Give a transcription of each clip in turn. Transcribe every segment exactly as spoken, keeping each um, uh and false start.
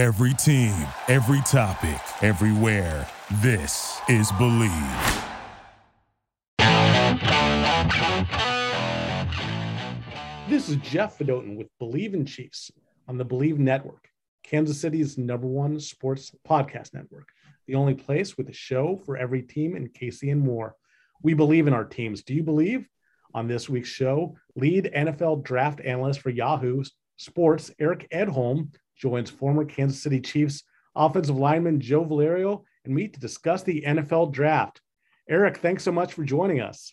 Every team, every topic, everywhere. This is Believe. This is Jeff Fedotin with Believe in Chiefs on the Believe Network, Kansas City's number one sports podcast network, the only place with a show for every team in K C and more. We believe in our teams. Do you believe? On this week's show, lead N F L draft analyst for Yahoo Sports, Eric Edholm, joins former Kansas City Chiefs offensive lineman Joe Valerio and me to discuss the N F L draft. Eric, thanks so much for joining us.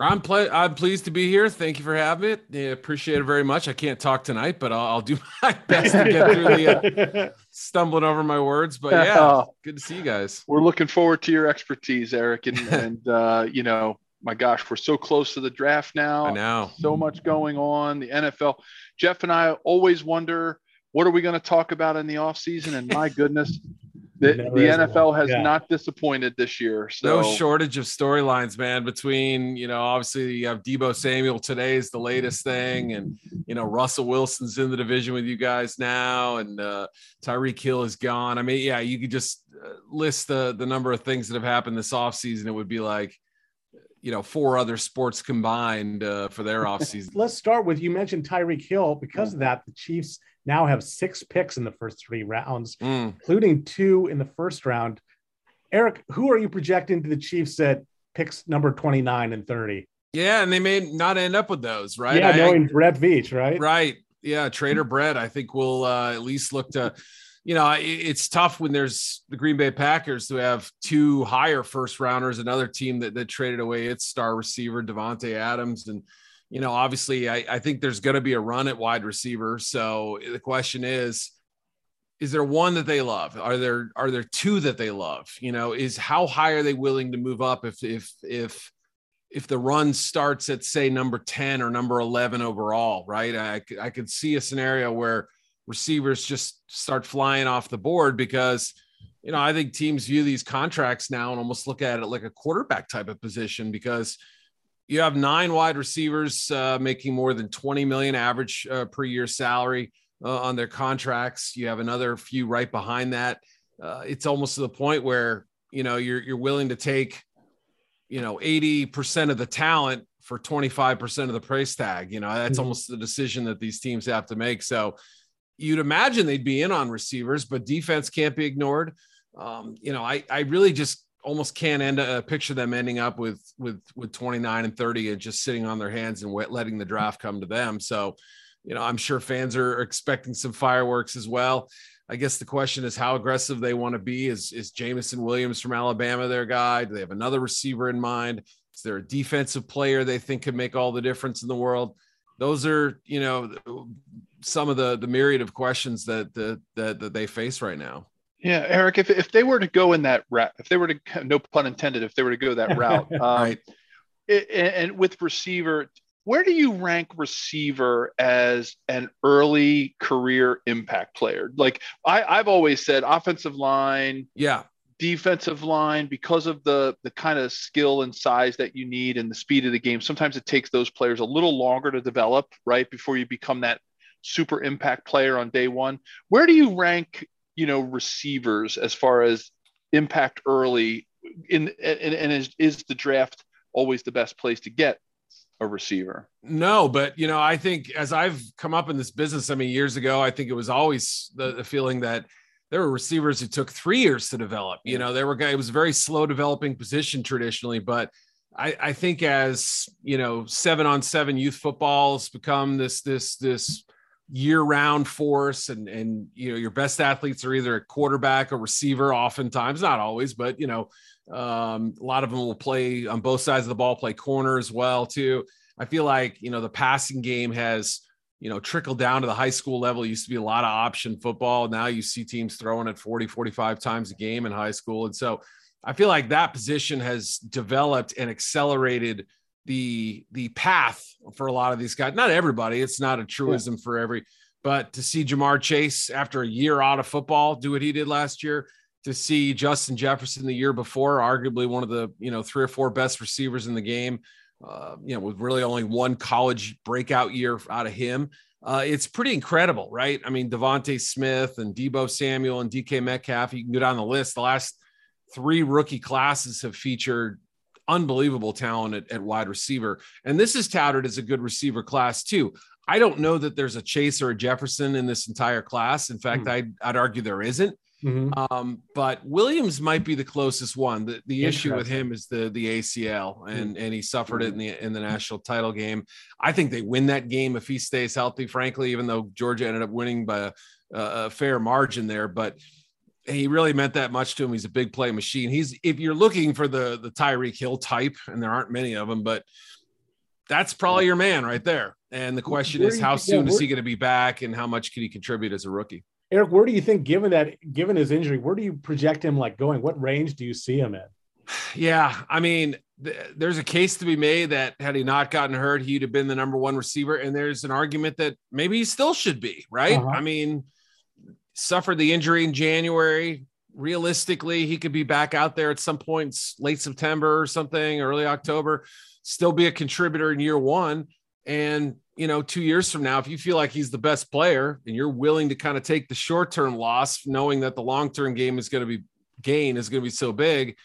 I'm, ple- I'm pleased to be here. Thank you for having me. Yeah, appreciate it very much. I can't talk tonight, but I'll, I'll do my best to get through the uh, stumbling over my words. But yeah, good to see you guys. We're looking forward to your expertise, Eric. And, and uh, you know, my gosh, we're so close to the draft now. I know. So much going on. The N F L. Jeff and I always wonder, what are we going to talk about in the offseason? And my goodness, the, the N F L has yeah. not disappointed this year. So. No shortage of storylines, man, between, you know, obviously you have Deebo Samuel today is the latest thing. And, you know, Russell Wilson's in the division with you guys now. And uh, Tyreek Hill is gone. I mean, yeah, you could just list the, the number of things that have happened this offseason. It would be like, you know, four other sports combined uh, for their offseason. Let's start with, you mentioned Tyreek Hill. Because of that, the Chiefs now have six picks in the first three rounds, mm. including two in the first round. Eric, who are you projecting to the Chiefs at picks number twenty-nine and thirty? Yeah, and they may not end up with those, right? Yeah, I, knowing I, Brett Veach, right? Right. Yeah, Trader Brett, I think we'll uh, at least look to – you know, it's tough when there's the Green Bay Packers who have two higher first rounders, another team that, that traded away its star receiver, Devontae Adams. And, you know, obviously I, I think there's going to be a run at wide receiver. So the question is, is there one that they love? Are there, are there two that they love? You know, is how high are they willing to move up? If, if, if, if the run starts at say number ten or number eleven overall, right? I, I could see a scenario where receivers just start flying off the board because, you know, I think teams view these contracts now and almost look at it like a quarterback type of position, because you have nine wide receivers uh, making more than twenty million average uh, per year salary uh, on their contracts. You have another few right behind that. Uh, it's almost to the point where, you know, you're, you're willing to take, you know, eighty percent of the talent for twenty-five percent of the price tag. You know, that's mm-hmm. almost the decision that these teams have to make. So, you'd imagine they'd be in on receivers, but defense can't be ignored. Um, you know, I, I really just almost can't end a, a picture them ending up with, with, with twenty-nine and thirty and just sitting on their hands and letting the draft come to them. So, you know, I'm sure fans are expecting some fireworks as well. I guess the question is how aggressive they want to be. Is, is Jamison Williams from Alabama their guy? Do they have another receiver in mind? Is there a defensive player they think could make all the difference in the world? Those are, you know, some of the, the myriad of questions that, the, that that they face right now. Yeah, Eric, if if they were to go in that route, if they were to, no pun intended, if they were to go that route, um, right. it, and with receiver, where do you rank receiver as an early career impact player? Like I, I've always said offensive line, yeah, defensive line, because of the the kind of skill and size that you need and the speed of the game, sometimes it takes those players a little longer to develop, right, before you become that super impact player on day one. Where do you rank, you know, receivers as far as impact early in, and, and is, is the draft always the best place to get a receiver? No, but you know, I think as I've come up in this business, I mean, years ago, I think it was always the, the feeling that there were receivers who took three years to develop, you know, there were guys, it was a very slow developing position traditionally, but I, I think as, you know, seven on seven youth football has become this, this, this, year-round force, and and you know your best athletes are either a quarterback or receiver, oftentimes, not always, but you know um, a lot of them will play on both sides of the ball, play corner as well too. I feel like you know the passing game has you know trickled down to the high school level. It used to be a lot of option football. Now you see teams throwing it forty, forty-five times a game in high school, and so I feel like that position has developed and accelerated the the path for a lot of these guys. Not everybody, it's not a truism yeah. for every, but to see Ja'Marr Chase after a year out of football do what he did last year, to see Justin Jefferson the year before, arguably one of the you know three or four best receivers in the game, uh, you know with really only one college breakout year out of him, Uh, it's pretty incredible, right? I mean, Devontae Smith and Deebo Samuel and D K Metcalf, you can go down the list. The last three rookie classes have featured unbelievable talent at, at wide receiver. And this is touted as a good receiver class too. I don't know that there's a Chase or a Jefferson in this entire class. In fact, mm-hmm. I'd, I'd argue there isn't. Mm-hmm. Um, but Williams might be the closest one. The, the issue with him is the, the A C L and, mm-hmm. and he suffered it in the, in the national title game. I think they win that game if he stays healthy, frankly, even though Georgia ended up winning by a, a fair margin there, but he really meant that much to him. He's a big play machine. He's, if you're looking for the, the Tyreek Hill type, and there aren't many of them, but that's probably your man right there. And the question is, how soon is he going to be back and how much can he contribute as a rookie? Eric, where do you think, given that, given his injury, where do you project him like going? What range do you see him in? Yeah, I mean, th- there's a case to be made that had he not gotten hurt, he'd have been the number one receiver. And there's an argument that maybe he still should be, right? Uh-huh. I mean, suffered the injury in January. Realistically, he could be back out there at some point, late September or something, early October, still be a contributor in year one. And, you know, two years from now, if you feel like he's the best player and you're willing to kind of take the short-term loss, knowing that the long-term game is going to be gain is going to be so big,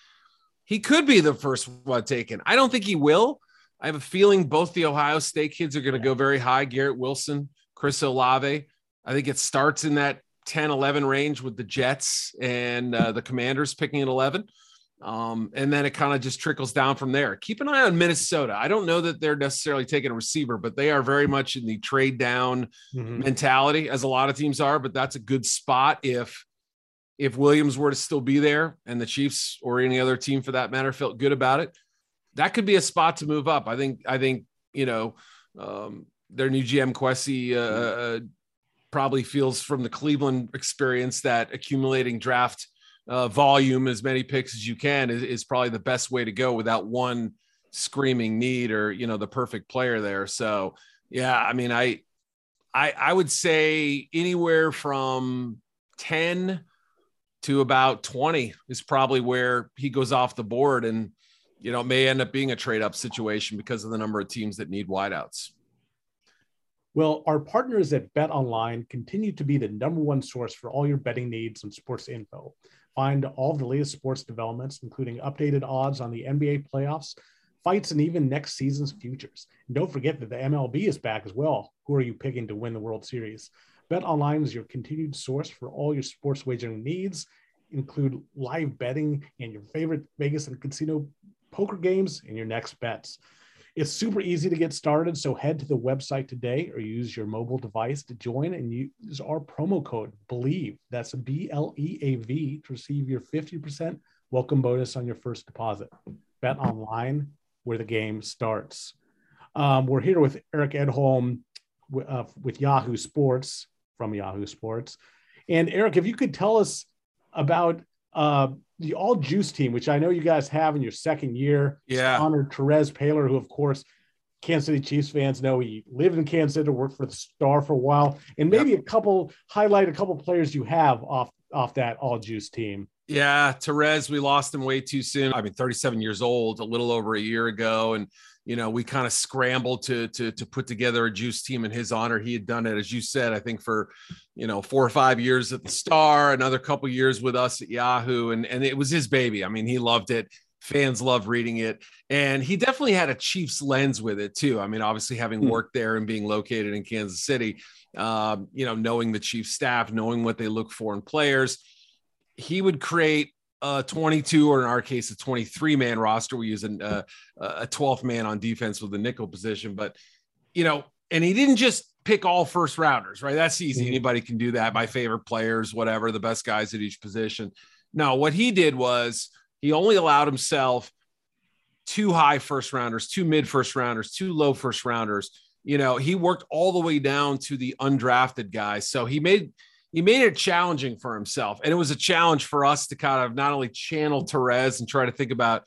he could be the first one taken. I don't think he will. I have a feeling both the Ohio State kids are going to go very high. Garrett Wilson, Chris Olave. I think it starts in that ten eleven range with the Jets and uh, the Commanders picking at eleven. Um, and then it kind of just trickles down from there. Keep an eye on Minnesota. I don't know that they're necessarily taking a receiver, but they are very much in the trade down mm-hmm. mentality, as a lot of teams are, but that's a good spot. If, if Williams were to still be there and the Chiefs or any other team for that matter felt good about it, that could be a spot to move up. I think, I think, you know, um, their new G M Kwesi, uh, mm-hmm. probably feels from the Cleveland experience that accumulating draft Uh, volume, as many picks as you can, is, is probably the best way to go without one screaming need or, you know, the perfect player there. So, yeah, I mean, I, I, I would say anywhere from ten to about twenty is probably where he goes off the board, and, you know, it may end up being a trade up situation because of the number of teams that need wideouts. Well, our partners at Bet Online continue to be the number one source for all your betting needs and sports info. Find all the latest sports developments, including updated odds on the N B A playoffs, fights, and even next season's futures. And don't forget that the M L B is back as well. Who are you picking to win the World Series? BetOnline is your continued source for all your sports wagering needs, include live betting and your favorite Vegas and casino poker games and your next bets. It's super easy to get started, so head to the website today or use your mobile device to join and use our promo code BELIEVE, that's B L E A V, to receive your fifty percent welcome bonus on your first deposit. Bet Online, where the game starts. Um, we're here with Eric Edholm uh, with Yahoo Sports, from Yahoo Sports. And Eric, if you could tell us about uh, the all juice team, which I know you guys have in your second year. Yeah. Honored Terez Paylor, who of course, Kansas City Chiefs fans know he lived in Kansas City, worked for the Star for a while, and maybe yep. a couple highlight a couple players you have off, off that all juice team. Yeah. Terez, we lost him way too soon. I mean, thirty-seven years old, a little over a year ago. And, you know, we kind of scrambled to, to, to put together a juice team in his honor. He had done it, as you said, I think for, you know, four or five years at the Star, another couple years with us at Yahoo. And, and it was his baby. I mean, he loved it. Fans love reading it. And he definitely had a Chiefs lens with it too. I mean, obviously having worked there and being located in Kansas City, um, you know, knowing the Chiefs staff, knowing what they look for in players, he would create a twenty-two, or in our case, a twenty-three man roster. We use an, uh, a twelfth man on defense with the nickel position, but, you know, and he didn't just pick all first rounders, right? That's easy. Mm-hmm. Anybody can do that. My favorite players, whatever, the best guys at each position. No, what he did was he only allowed himself two high first rounders, two mid first rounders, two low first rounders. You know, he worked all the way down to the undrafted guys. So he made, He made it challenging for himself. And it was a challenge for us to kind of not only channel Terez and try to think about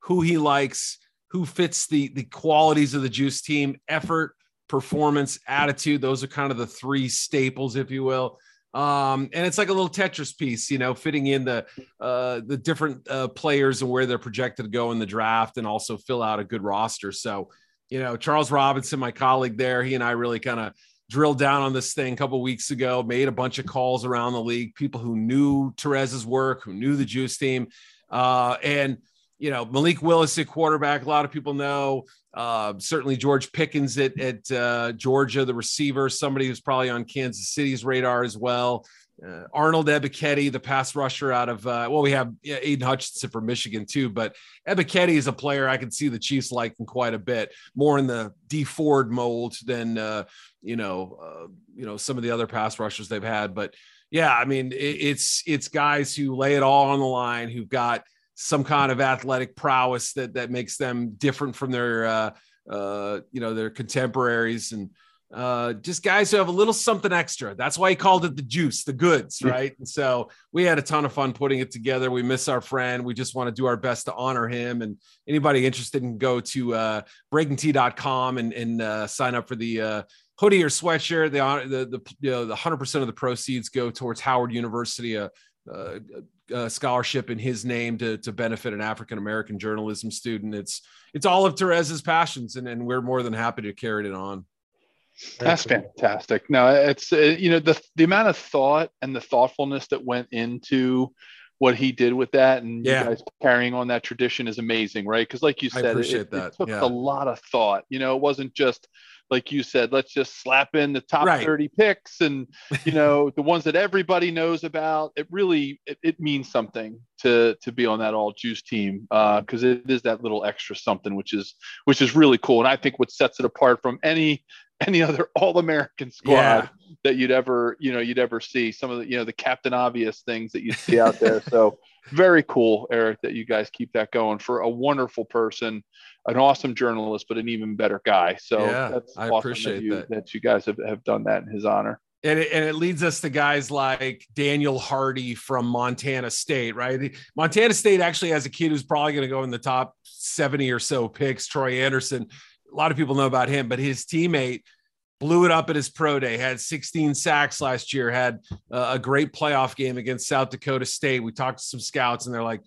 who he likes, who fits the, the qualities of the juice team, effort, performance, attitude. Those are kind of the three staples, if you will. Um, and it's like a little Tetris piece, you know, fitting in the, uh, the different uh, players and where they're projected to go in the draft, and also fill out a good roster. So, you know, Charles Robinson, my colleague there, he and I really kind of drilled down on this thing a couple of weeks ago, made a bunch of calls around the league, people who knew Terez's work, who knew the Juice team. Uh, and, you know, Malik Willis at quarterback, a lot of people know, uh, certainly George Pickens at, at uh, Georgia, the receiver, somebody who's probably on Kansas City's radar as well. Uh, Arnold Ebiketie, the pass rusher out of, uh, well, we have yeah, Aiden Hutchinson from Michigan too, but Ebiketie is a player I can see the Chiefs liking quite a bit, more in the D Ford mold than, uh, you know, uh, you know, some of the other pass rushers they've had. But yeah, I mean, it, it's, it's guys who lay it all on the line, who've got some kind of athletic prowess that, that makes them different from their, uh, uh, you know, their contemporaries, and, uh just guys who have a little something extra. That's why he called it the Juice, the goods, right? And so we had a ton of fun putting it together. We miss our friend. We just want to do our best to honor him, and anybody interested can go to uh breaking tea dot com and and uh sign up for the uh hoodie or sweatshirt. The the, the you know, the one hundred percent of the proceeds go towards Howard University, a uh, uh scholarship in his name to to benefit an African-American journalism student. It's it's all of Terez's passions, and, and we're more than happy to carry it on. That's fantastic. No, it's, it, you know, the, the amount of thought and the thoughtfulness that went into what he did with that, and yeah. you guys carrying on that tradition is amazing, right? Because like you said, I appreciate it, that. it took yeah. a lot of thought. You know, it wasn't just, like you said, let's just slap in the top right. thirty picks and, you know, the ones that everybody knows about. It really, it, it means something to to be on that all Juice team, because uh, it is that little extra something, which is which is really cool. And I think what sets it apart from any any other All-American squad yeah. that you'd ever, you know, you'd ever see, some of the, you know, the Captain Obvious things that you see out there. So very cool, Eric, that you guys keep that going for a wonderful person, an awesome journalist, but an even better guy. So yeah, that's I awesome appreciate that, you, that. that you guys have, have done that in his honor. And it, and it leads us to guys like Daniel Hardy from Montana State, right? Montana State actually has a kid who's probably going to go in the top seventy or so picks, Troy Anderson. A lot of people know about him, but his teammate blew it up at his pro day, had sixteen sacks last year, had uh, a great playoff game against South Dakota State. We talked to some scouts, and they're like,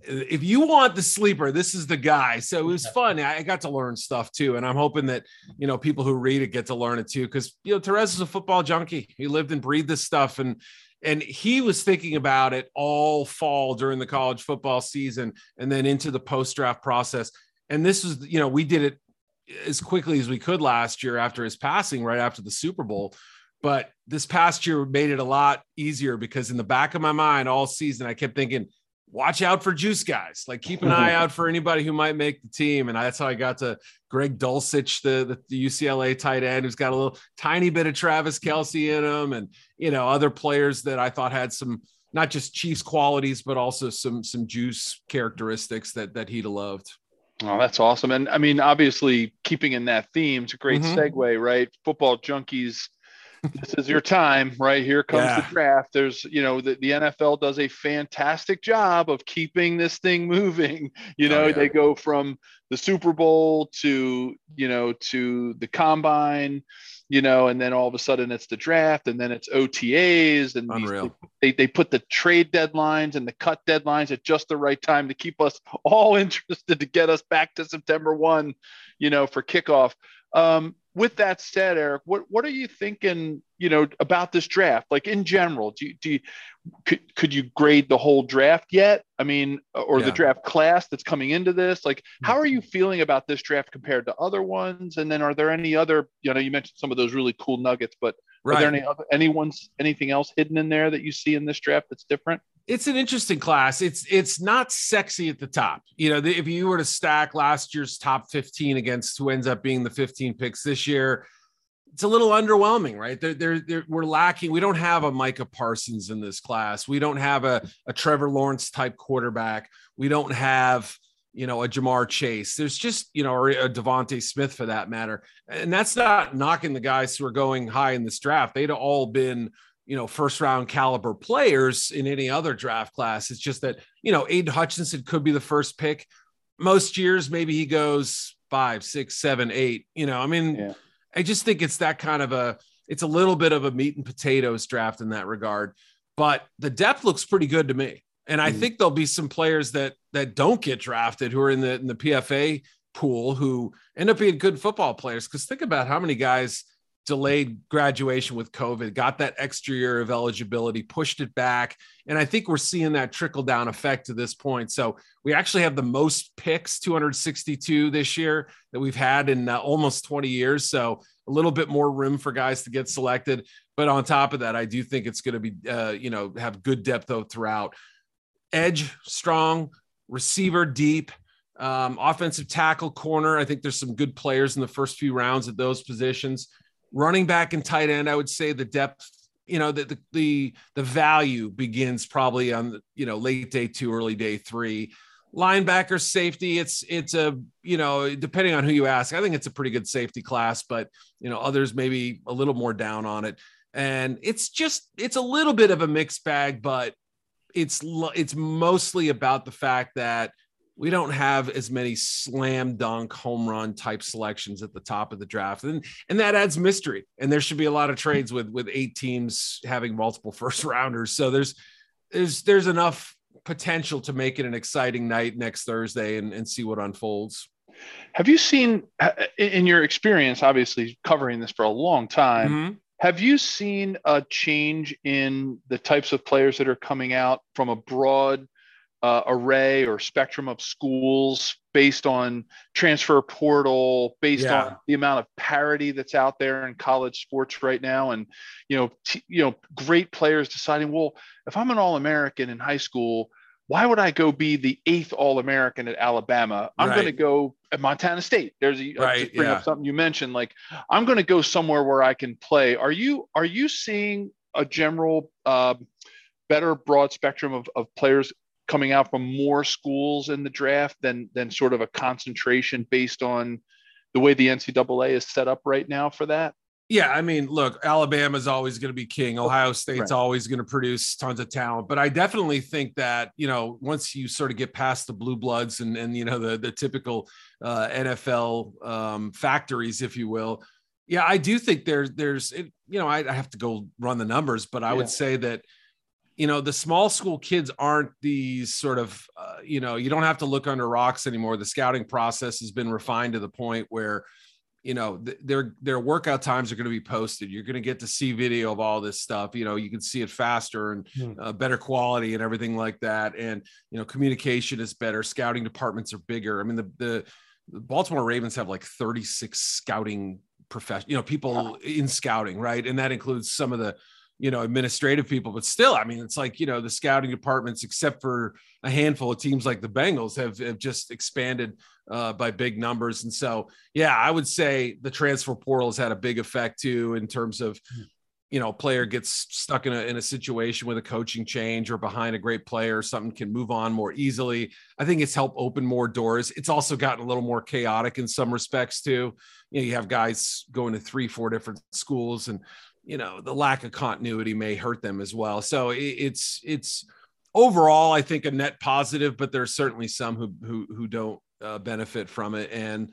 if you want the sleeper, this is the guy. So it was fun. I got to learn stuff too. And I'm hoping that, you know, people who read it get to learn it too. Cause you know, Terez is a football junkie. He lived and breathed this stuff. And, and he was thinking about it all fall during the college football season, and then into the post-draft process. And this was, you know, we did it as quickly as we could last year after his passing, right after the Super Bowl. But this past year made it a lot easier, because in the back of my mind all season, I kept thinking, watch out for Juice guys, like keep an eye out for anybody who might make the team. And that's how I got to Greg Dulcich, the, the, the U C L A tight end, who's got a little tiny bit of Travis Kelce in him, and, you know, other players that I thought had some, not just Chiefs qualities, but also some, some Juice characteristics that, that he'd have loved. Oh, that's awesome. And I mean, obviously keeping in that theme, it's a great mm-hmm. segue, right? Football junkies. This is your time, right? Here comes yeah. the draft. There's, you know, the, the N F L does a fantastic job of keeping this thing moving. You know, oh, yeah. they go from the Super Bowl to, you know, to the combine, you know, and then all of a sudden it's the draft, and then it's O T As, and these, they, they put the trade deadlines and the cut deadlines at just the right time to keep us all interested, to get us back to September first, you know, for kickoff. Um, With that said, Eric, what, what are you thinking, you know, about this draft? Like in general, do you, do you, could, could you grade the whole draft yet? I mean, or yeah. the draft class that's coming into this, like, how are you feeling about this draft compared to other ones? And then are there any other, you know, you mentioned some of those really cool nuggets, but right. are there any other, anyone's, anything else hidden in there that you see in this draft that's different? It's an interesting class. It's it's not sexy at the top. You know, if you were to stack last year's top fifteen against who ends up being the fifteen picks this year, it's a little underwhelming, right? They're, they're, they're, we're lacking. We don't have a Micah Parsons in this class. We don't have a, a Trevor Lawrence type quarterback. We don't have, you know, a Ja'Marr Chase. There's just, you know, or a Devontae Smith for that matter. And that's not knocking the guys who are going high in this draft. They'd all been, you know, first round caliber players in any other draft class. It's just that, you know, Aiden Hutchinson could be the first pick. Most years, maybe he goes five, six, seven, eight, you know, I mean, yeah. I just think it's that kind of a, it's a little bit of a meat and potatoes draft in that regard, but the depth looks pretty good to me. And I mm-hmm. think there'll be some players that, that don't get drafted who are in the, in the P F A pool who end up being good football players. Cause think about how many guys delayed graduation with COVID, got that extra year of eligibility, pushed it back. And I think we're seeing that trickle down effect to this point. So we actually have the most picks, two hundred sixty-two this year, that we've had in uh, almost twenty years. So a little bit more room for guys to get selected. But on top of that, I do think it's going to be, uh, you know, have good depth though throughout. Edge, strong, receiver, deep. Um, offensive tackle, corner. I think there's some good players in the first few rounds at those positions. Running back and tight end, I would say the depth, you know, the the the, the value begins probably on the, you know, late day two, early day three. Linebacker, safety, it's it's a, you know, depending on who you ask, I think it's a pretty good safety class, but you know, others maybe a little more down on it. And it's just it's a little bit of a mixed bag, but it's it's mostly about the fact that we don't have as many slam dunk home run type selections at the top of the draft. And, and that adds mystery. And there should be a lot of trades with, with eight teams having multiple first rounders. So there's, there's, there's enough potential to make it an exciting night next Thursday and, and see what unfolds. Have you seen, in your experience, obviously covering this for a long time, mm-hmm. have you seen a change in the types of players that are coming out from a broad Uh, array or spectrum of schools based on transfer portal, based yeah. on the amount of parity that's out there in college sports right now? And, you know, t- you know, great players deciding, well, if I'm an All-American in high school, why would I go be the eighth All-American at Alabama? I'm right. going to go at Montana State. There's a, right, just bring yeah. up something you mentioned, like I'm going to go somewhere where I can play. Are you, are you seeing a general uh, better broad spectrum of, of players coming out from more schools in the draft than than sort of a concentration based on the way the N C double A is set up right now for that? Yeah, I mean, look, Alabama's always going to be king. Ohio State's right. always going to produce tons of talent. But I definitely think that, you know, once you sort of get past the blue bloods and, and you know, the, the typical uh, N F L um, factories, if you will, yeah, I do think there, there's, it, you know, I, I have to go run the numbers, but I yeah. would say that, you know, the small school kids aren't these sort of, uh, you know, you don't have to look under rocks anymore. The scouting process has been refined to the point where, you know, th- their, their workout times are going to be posted. You're going to get to see video of all this stuff. You know, you can see it faster and uh, better quality and everything like that. And, you know, communication is better. Scouting departments are bigger. I mean, the, the, the Baltimore Ravens have like thirty-six scouting professionals, you know, people in scouting, right? And that includes some of the, you know, administrative people, but still, I mean, it's like, you know, the scouting departments, except for a handful of teams like the Bengals, have, have just expanded uh, by big numbers. And so, yeah, I would say the transfer portal has had a big effect too, in terms of, you know, a player gets stuck in a, in a situation with a coaching change or behind a great player, something can move on more easily. I think it's helped open more doors. It's also gotten a little more chaotic in some respects too. You know, you have guys going to three, four different schools, and you know, the lack of continuity may hurt them as well. So it's, it's overall, I think, a net positive, but there's certainly some who, who, who don't uh, benefit from it. And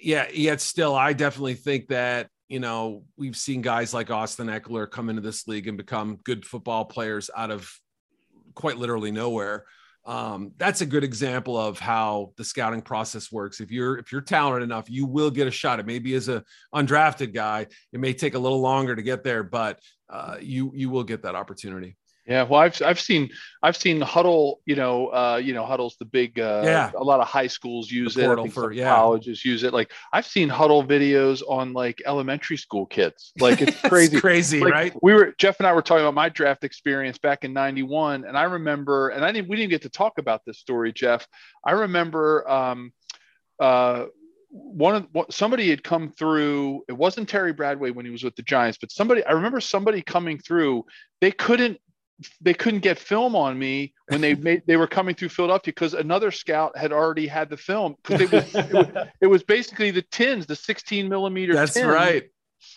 yeah, yet still, I definitely think that, you know, we've seen guys like Austin Eckler come into this league and become good football players out of quite literally nowhere. Um, that's a good example of how the scouting process works. If you're, if you're talented enough, you will get a shot. It may be as a undrafted guy, it may take a little longer to get there, but, uh, you, you will get that opportunity. Yeah. Well, I've, I've seen, I've seen Huddle, you know, uh, you know, Huddle's the big, uh, yeah. a lot of high schools use it. I think for, yeah. colleges use it. Like I've seen Huddle videos on like elementary school kids. Like it's crazy, it's crazy, like, right? We were, Jeff and I were talking about my draft experience back in ninety-one. And I remember, and I didn't, we didn't get to talk about this story, Jeff. I remember, um, uh, one of what somebody had come through, it wasn't Terry Bradway when he was with the Giants, but somebody, I remember somebody coming through, they couldn't, they couldn't get film on me when they made, they were coming through Philadelphia because another scout had already had the film. Cause it was, it was, it was basically the tins, the sixteen millimeter. That's tins, right.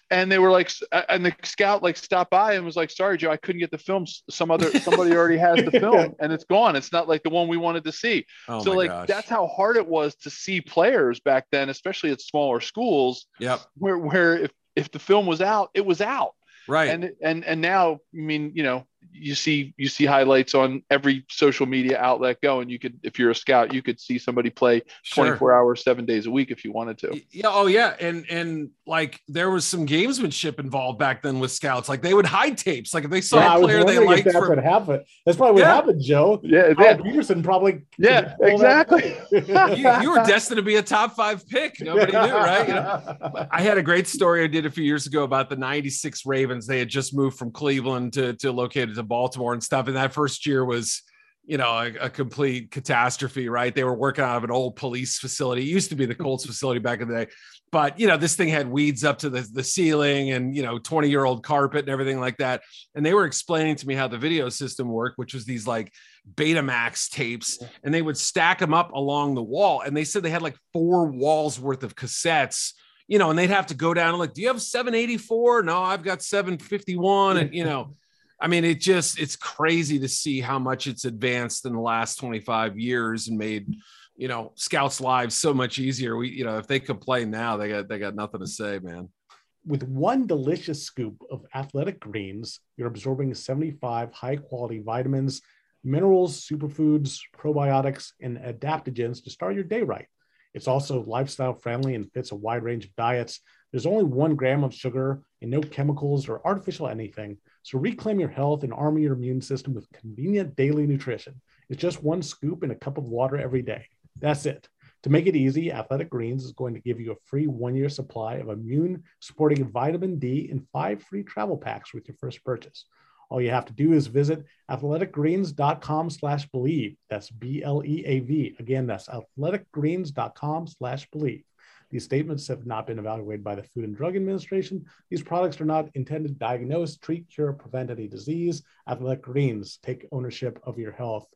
And they were like, and the scout like stopped by and was like, sorry, Joe, I couldn't get the film. Some other, somebody already has the film and it's gone. It's not like the one we wanted to see. Oh so like, gosh. That's how hard it was to see players back then, especially at smaller schools. Yep. where, where if, if the film was out, it was out. Right. And, and, and now, I mean, you know, you see you see highlights on every social media outlet going. You could, if you're a scout, you could see somebody play twenty-four sure. hours, seven days a week if you wanted to. Yeah, oh yeah, and and like there was some gamesmanship involved back then with scouts. Like they would hide tapes. Like if they saw yeah, a player they liked, that's what happened. That's probably what yeah. happened, Joe. Yeah, yeah. Peterson probably. Yeah, exactly. you, you were destined to be a top five pick. Nobody knew, right? You know? I had a great story I did a few years ago about the ninety-six Ravens. They had just moved from Cleveland to to located to Baltimore and stuff, and that first year was, you know, a, a complete catastrophe, right? They were working out of an old police facility. It used to be the Colts facility back in the day, but you know, this thing had weeds up to the, the ceiling and, you know, twenty year old carpet and everything like that. And they were explaining to me how the video system worked, which was these like Betamax tapes, and they would stack them up along the wall. And they said they had like four walls worth of cassettes, you know, and they'd have to go down and look, do you have seven eighty-four? No, I've got seven fifty-one. And, you know, I mean, it just, it's crazy to see how much it's advanced in the last twenty-five years and made, you know, scouts' lives so much easier. We, you know, if they complain now, they got, they got nothing to say, man. With one delicious scoop of Athletic Greens, you're absorbing seventy-five high quality vitamins, minerals, superfoods, probiotics, and adaptogens to start your day right. It's also lifestyle friendly and fits a wide range of diets. There's only one gram of sugar and no chemicals or artificial anything. So reclaim your health and arm your immune system with convenient daily nutrition. It's just one scoop and a cup of water every day. That's it. To make it easy, Athletic Greens is going to give you a free one-year supply of immune-supporting vitamin D and five free travel packs with your first purchase. All you have to do is visit athleticgreens.com slash believe. That's B L E A V. Again, that's athleticgreens.com slash believe. These statements have not been evaluated by the Food and Drug Administration. These products are not intended to diagnose, treat, cure, prevent any disease. Athletic Greens, take ownership of your health.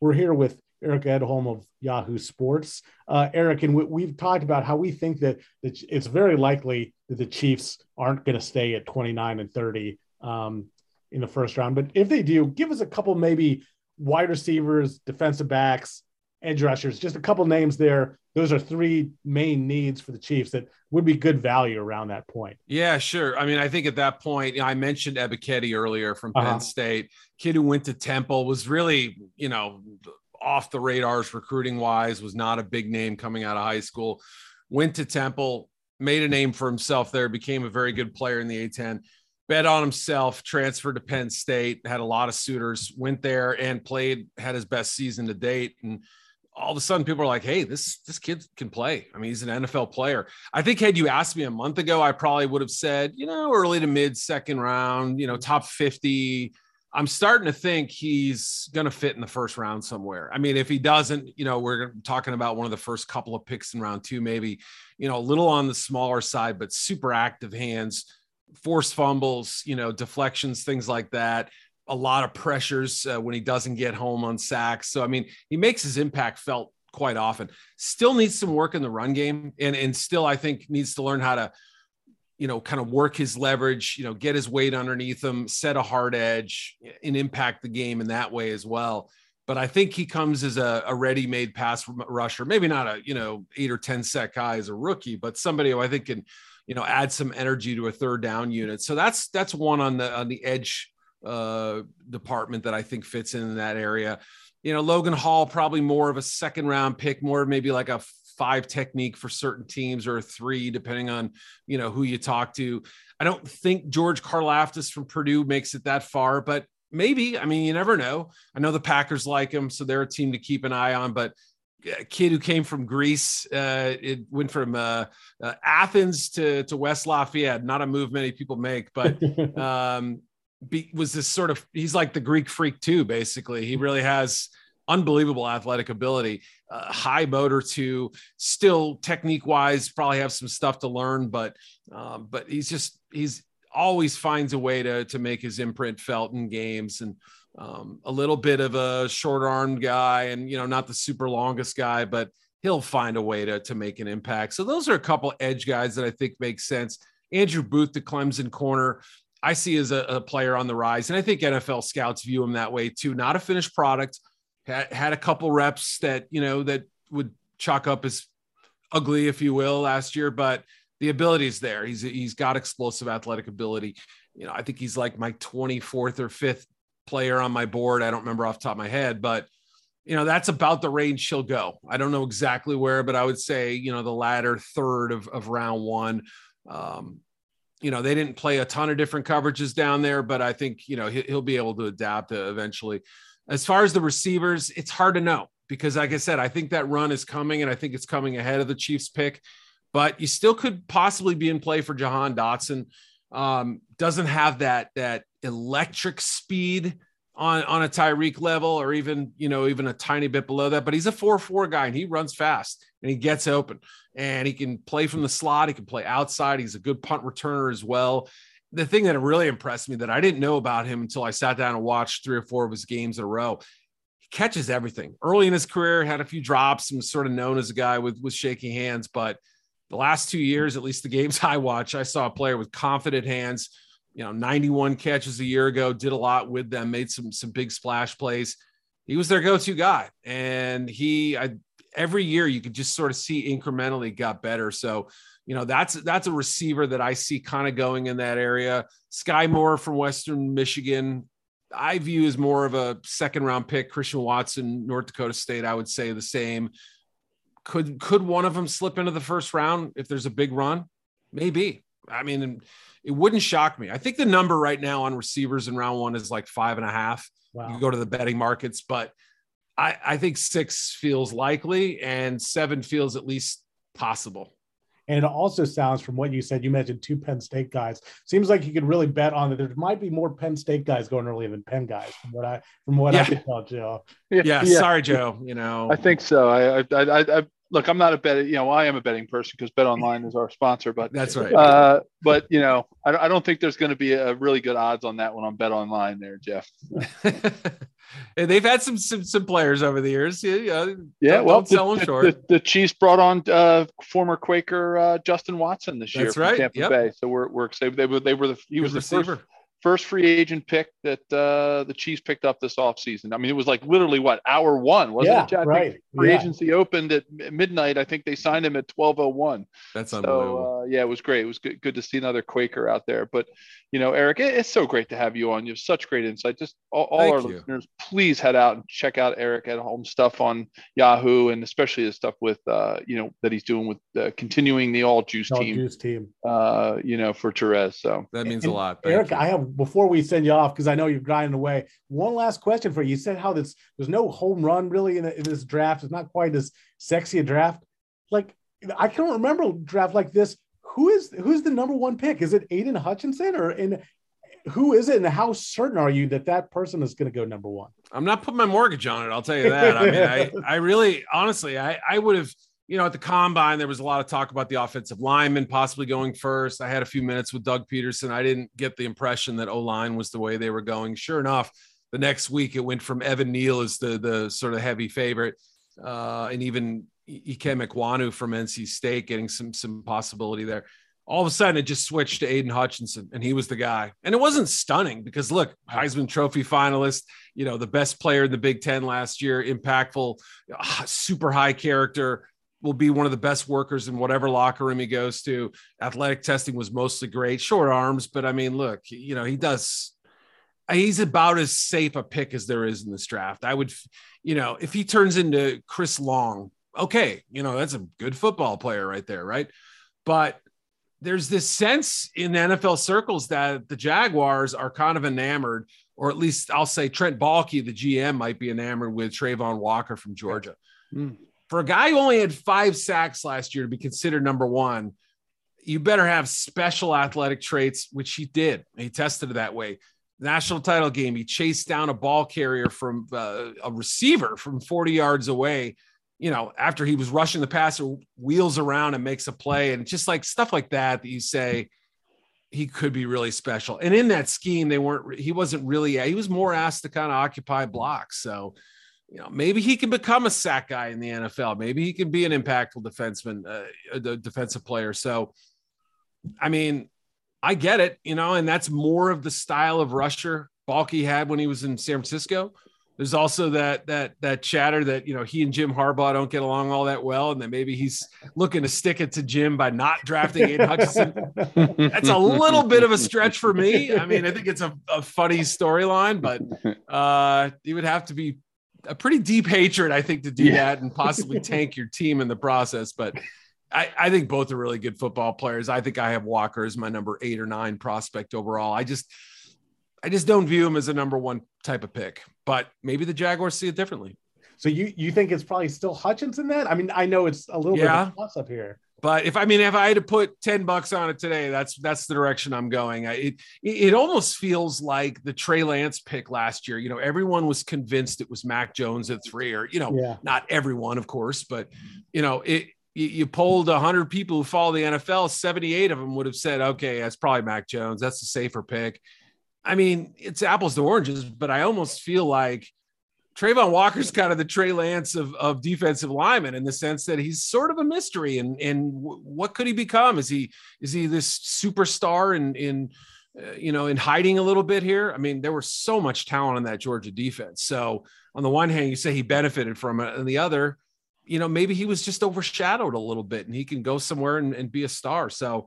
We're here with Eric Edholm of Yahoo Sports. Uh, Eric, and we, we've talked about how we think that, that it's very likely that the Chiefs aren't going to stay at twenty-nine and thirty um, in the first round. But if they do, give us a couple maybe wide receivers, defensive backs, edge rushers, just a couple names there. Those are three main needs for the Chiefs that would be good value around that point. Yeah, sure. I mean, I think at that point, you know, I mentioned Ebiketie earlier from uh-huh. Penn State, kid who went to Temple, was really, you know, off the radars recruiting wise, was not a big name coming out of high school, went to Temple, made a name for himself there, became a very good player in the A ten, bet on himself, transferred to Penn State, had a lot of suitors, went there and played, had his best season to date. And all of a sudden people are like, hey, this, this kid can play. I mean, he's an N F L player. I think had you asked me a month ago, I probably would have said, you know, early to mid second round, you know, top fifty. I'm starting to think he's going to fit in the first round somewhere. I mean, if he doesn't, you know, we're talking about one of the first couple of picks in round two, maybe, you know, a little on the smaller side, but super active hands, forced fumbles, you know, deflections, things like that. A lot of pressures uh, when he doesn't get home on sacks. So, I mean, he makes his impact felt quite often. Still needs some work in the run game, and, and still, I think, needs to learn how to, you know, kind of work his leverage, you know, get his weight underneath him, set a hard edge, and impact the game in that way as well. But I think he comes as a, a ready-made pass rusher, maybe not a, you know, eight or ten sack guy as a rookie, but somebody who I think can, you know, add some energy to a third down unit. So that's, that's one on the, on the edge uh department that I think fits in that area. You know, Logan Hall, probably more of a second round pick, more maybe like a five technique for certain teams or a three, depending on, you know, who you talk to. I don't think George Karlaftis from Purdue makes it that far, but maybe, I mean, you never know. I know the Packers like him, so they're a team to keep an eye on, but a kid who came from Greece, uh, it went from uh, uh, Athens to, to West Lafayette, not a move many people make, but um, Be, was this sort of, he's like the Greek freak too, basically. He really has unbelievable athletic ability, uh, high motor too, still technique wise, probably have some stuff to learn, but, um, but he's just, he's always finds a way to, to make his imprint felt in games, and um, a little bit of a short armed guy, and, you know, not the super longest guy, but he'll find a way to, to make an impact. So those are a couple edge guys that I think make sense. Andrew Booth, the Clemson corner, I see as a, a player on the rise. And I think N F L scouts view him that way too. Not a finished product, had, had a couple reps that, you know, that would chalk up as ugly, if you will, last year, but the ability is there. He's, he's got explosive athletic ability. You know, I think he's like my twenty-fourth or fifth player on my board. I don't remember off the top of my head, but you know, that's about the range she'll go. I don't know exactly where, but I would say, you know, the latter third of, of round one. Um, you know, they didn't play a ton of different coverages down there, but I think, you know, he'll be able to adapt eventually. As far as the receivers, it's hard to know because, like I said, I think that run is coming, and I think it's coming ahead of the Chiefs pick, but you still could possibly be in play for Jahan Dotson. Um, doesn't have that, that electric speed on, on a Tyreek level, or even, you know, even a tiny bit below that, but he's a four four guy and he runs fast and he gets open and he can play from the slot. He can play outside. He's a good punt returner as well. The thing that really impressed me that I didn't know about him until I sat down and watched three or four of his games in a row, he catches everything. Early in his career, had a few drops and was sort of known as a guy with, with shaky hands, but the last two years, at least the games I watch, I saw a player with confident hands. You know, ninety-one catches a year ago, did a lot with them, made some, some big splash plays. He was their go-to guy. And he, I, every year you could just sort of see incrementally got better. So, you know, that's, that's a receiver that I see kind of going in that area. Sky Moore from Western Michigan, I view as more of a second round pick. Christian Watson, North Dakota State, I would say the same. Could, could one of them slip into the first round if there's a big run? Maybe. I mean, it wouldn't shock me. I think the number right now on receivers in round one is like five and a half. Wow. You go to the betting markets, but I, I think six feels likely and seven feels at least possible. And it also sounds from what you said, you mentioned two Penn State guys. Seems like you could really bet on that. There might be more Penn State guys going early than Penn guys from what I, from what yeah. I could tell, Joe. Yeah, yeah. yeah. Sorry, Joe. You know, I think so. I, I, I, I Look, I'm not a betting, you know, I am a betting person because Bet Online is our sponsor, but that's right. Uh, but, you know, I, I don't think there's going to be a really good odds on that one on Bet Online there, Jeff. And they've had some, some, some players over the years. You know, yeah. Well, the, sell them short. The, the, the Chiefs brought on uh, former Quaker uh, Justin Watson this year. That's right. From Tampa yep. Bay. So we're, we're excited. They were, they were the, he good was receiver. the first, first free agent pick that uh, the Chiefs picked up this offseason. I mean, it was like literally what hour one, wasn't yeah, it? Chad? Right. Free yeah. agency opened at midnight. I think they signed him at twelve oh one. That's unbelievable. So, uh, yeah, it was great. It was good, good to see another Quaker out there. But, you know, Eric, it, it's so great to have you on. You have such great insight. Just all, all our you. listeners, please head out and check out Eric Edholm stuff on Yahoo, and especially his stuff with, uh, you know, that he's doing with uh, continuing the All Juice all team, juice team. Uh, you know, for Terez. So that means and, a lot. Eric, you. I have, before we send you off, because I know you're grinding away, one last question for you. You said how this there's no home run really in, a, in this draft. It's not quite as sexy a draft. Like, I can't remember a draft like this. Who is who's the number one pick? Is it Aiden Hutchinson, or in who is it, and how certain are you that that person is going to go number one? I'm not putting my mortgage on it, I'll tell you that. I mean, I, I really, honestly, I, I would have, you know, at the combine, there was a lot of talk about the offensive lineman possibly going first. I had a few minutes with Doug Peterson. I didn't get the impression that O-line was the way they were going. Sure enough, the next week it went from Evan Neal as the, the sort of heavy favorite, uh, and even Ike Mekwanu from N C State getting some, some possibility there. All of a sudden, it just switched to Aiden Hutchinson, and he was the guy. And it wasn't stunning because, look, Heisman Trophy finalist, you know, the best player in the Big Ten last year, impactful, super high character, will be one of the best workers in whatever locker room he goes to. Athletic testing was mostly great, short arms, but I mean, look, you know, he does, he's about as safe a pick as there is in this draft. I would, you know, if he turns into Chris Long, okay, you know, that's a good football player right there. Right. But there's this sense in N F L circles that the Jaguars are kind of enamored, or at least I'll say Trent Baalke, the G M, might be enamored with Trayvon Walker from Georgia. Mm. For a guy who only had five sacks last year to be considered number one, you better have special athletic traits, which he did. He tested it that way. National title game, he chased down a ball carrier from uh, a receiver from forty yards away, you know, after he was rushing the passer, wheels around and makes a play. And just like stuff like that, that you say he could be really special. And in that scheme, they weren't, he wasn't really, he was more asked to kind of occupy blocks. So, you know, maybe he can become a sack guy in the N F L. Maybe he can be an impactful defenseman, uh, a defensive player. So, I mean, I get it, you know, and that's more of the style of rusher Baalke had when he was in San Francisco. There's also that that that chatter that, you know, he and Jim Harbaugh don't get along all that well, and that maybe he's looking to stick it to Jim by not drafting Aiden Hutchinson. That's a little bit of a stretch for me. I mean, I think it's a, a funny storyline, but uh, you would have to be a pretty deep hatred, I think, to do yeah. that and possibly tank your team in the process. But I, I think both are really good football players. I think I have Walker as my number eight or nine prospect overall. I just – I just don't view him as a number one type of pick, but maybe the Jaguars see it differently. So you, you think it's probably still Hutchinson then? I mean, I know it's a little yeah, bit of a plus up here, but if, I mean, if I had to put ten bucks on it today, that's, that's the direction I'm going. I, it, it almost feels like the Trey Lance pick last year. You know, everyone was convinced it was Mac Jones at three, or, you know, yeah. not everyone, of course, but you know, it, you polled one hundred people who follow the N F L, seventy-eight of them would have said, okay, that's probably Mac Jones. That's the safer pick. I mean, it's apples to oranges, but I almost feel like Trayvon Walker's kind of the Trey Lance of, of defensive linemen, in the sense that he's sort of a mystery. And and what could he become? Is he is he this superstar in in uh, you know in hiding a little bit here? I mean, there was so much talent on that Georgia defense. So on the one hand, you say he benefited from it, and the other, you know, maybe he was just overshadowed a little bit, and he can go somewhere and, and be a star. So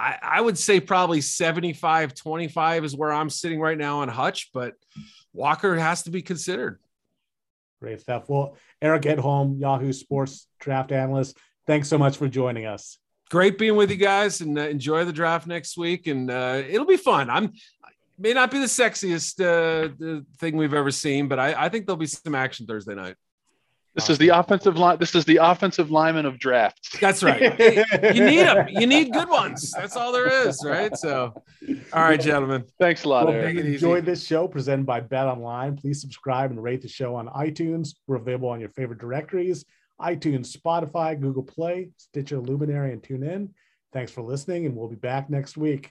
I, I would say probably seventy-five twenty-five is where I'm sitting right now on Hutch, but Walker has to be considered. Great stuff. Well, Eric Edholm, Yahoo Sports draft analyst, thanks so much for joining us. Great being with you guys, and uh, enjoy the draft next week. And uh, it'll be fun. I'm may not be the sexiest uh, the thing we've ever seen, but I, I think there'll be some action Thursday night. This is the offensive line. This is the offensive lineman of drafts. That's right. You need them. You need good ones. That's all there is, right? So, all right, gentlemen. Thanks a lot, well, Eric. If you enjoyed this show presented by Bet Online, please subscribe and rate the show on iTunes. We're available on your favorite directories: iTunes, Spotify, Google Play, Stitcher, Luminary, and TuneIn. Thanks for listening, and we'll be back next week.